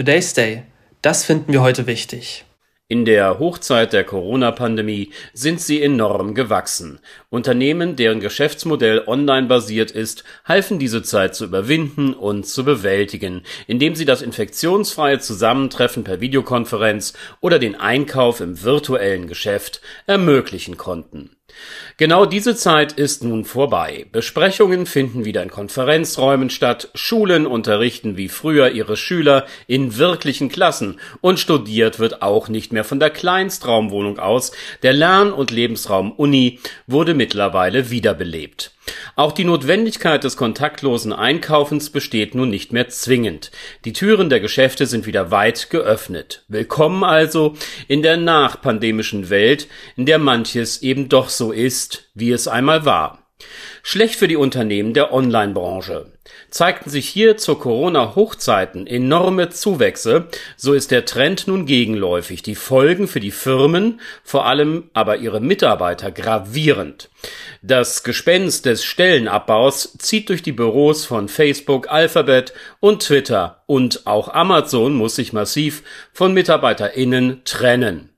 Today's Day. Das finden wir heute wichtig. In der Hochzeit der Corona-Pandemie sind sie enorm gewachsen. Unternehmen, deren Geschäftsmodell online basiert ist, halfen diese Zeit zu überwinden und zu bewältigen, indem sie das infektionsfreie Zusammentreffen per Videokonferenz oder den Einkauf im virtuellen Geschäft ermöglichen konnten. Genau diese Zeit ist nun vorbei. Besprechungen finden wieder in Konferenzräumen statt, Schulen unterrichten wie früher ihre Schüler in wirklichen Klassen und studiert wird auch nicht mehr von der Kleinstraumwohnung aus. Der Lern- und Lebensraum Uni wurde mittlerweile wiederbelebt. Auch die Notwendigkeit des kontaktlosen Einkaufens besteht nun nicht mehr zwingend. Die Türen der Geschäfte sind wieder weit geöffnet. Willkommen also in der nachpandemischen Welt, in der manches eben doch so ist, wie es einmal war. Schlecht für die Unternehmen der Onlinebranche. Zeigten sich hier zur Corona-Hochzeiten enorme Zuwächse, so ist der Trend nun gegenläufig. Die Folgen für die Firmen, vor allem aber ihre Mitarbeiter, gravierend. Das Gespenst des Stellenabbaus zieht durch die Büros von Facebook, Alphabet und Twitter und auch Amazon muss sich massiv von MitarbeiterInnen trennen.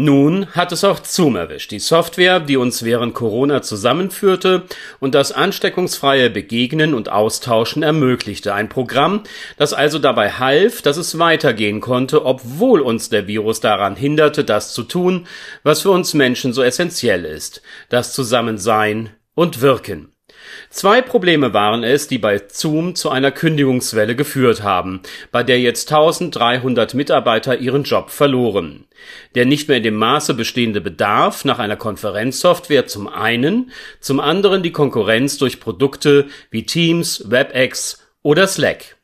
Nun hat es auch Zoom erwischt. Die Software, die uns während Corona zusammenführte und das ansteckungsfreie Begegnen und Austauschen ermöglichte. Ein Programm, das also dabei half, dass es weitergehen konnte, obwohl uns der Virus daran hinderte, das zu tun, was für uns Menschen so essentiell ist, das Zusammensein und Wirken. Zwei Probleme waren es, die bei Zoom zu einer Kündigungswelle geführt haben, bei der jetzt 1300 Mitarbeiter ihren Job verloren. Der nicht mehr in dem Maße bestehende Bedarf nach einer Konferenzsoftware zum einen, zum anderen die Konkurrenz durch Produkte wie Teams, WebEx oder Slack.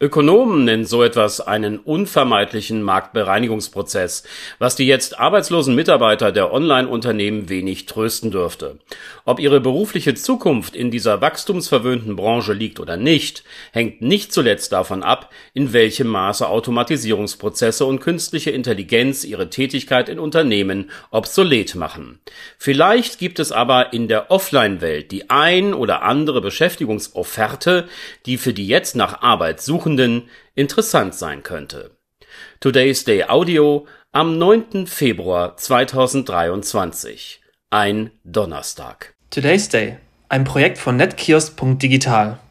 Ökonomen nennen so etwas einen unvermeidlichen Marktbereinigungsprozess, was die jetzt arbeitslosen Mitarbeiter der Online-Unternehmen wenig trösten dürfte. Ob ihre berufliche Zukunft in dieser wachstumsverwöhnten Branche liegt oder nicht, hängt nicht zuletzt davon ab, in welchem Maße Automatisierungsprozesse und künstliche Intelligenz ihre Tätigkeit in Unternehmen obsolet machen. Vielleicht gibt es aber in der Offline-Welt die ein oder andere Beschäftigungsofferte, die für die jetzt nach Arbeit suchen interessant sein könnte. Today's Day Audio am 9. Februar 2023, ein Donnerstag. Today's Day, ein Projekt von netkiosk.digital.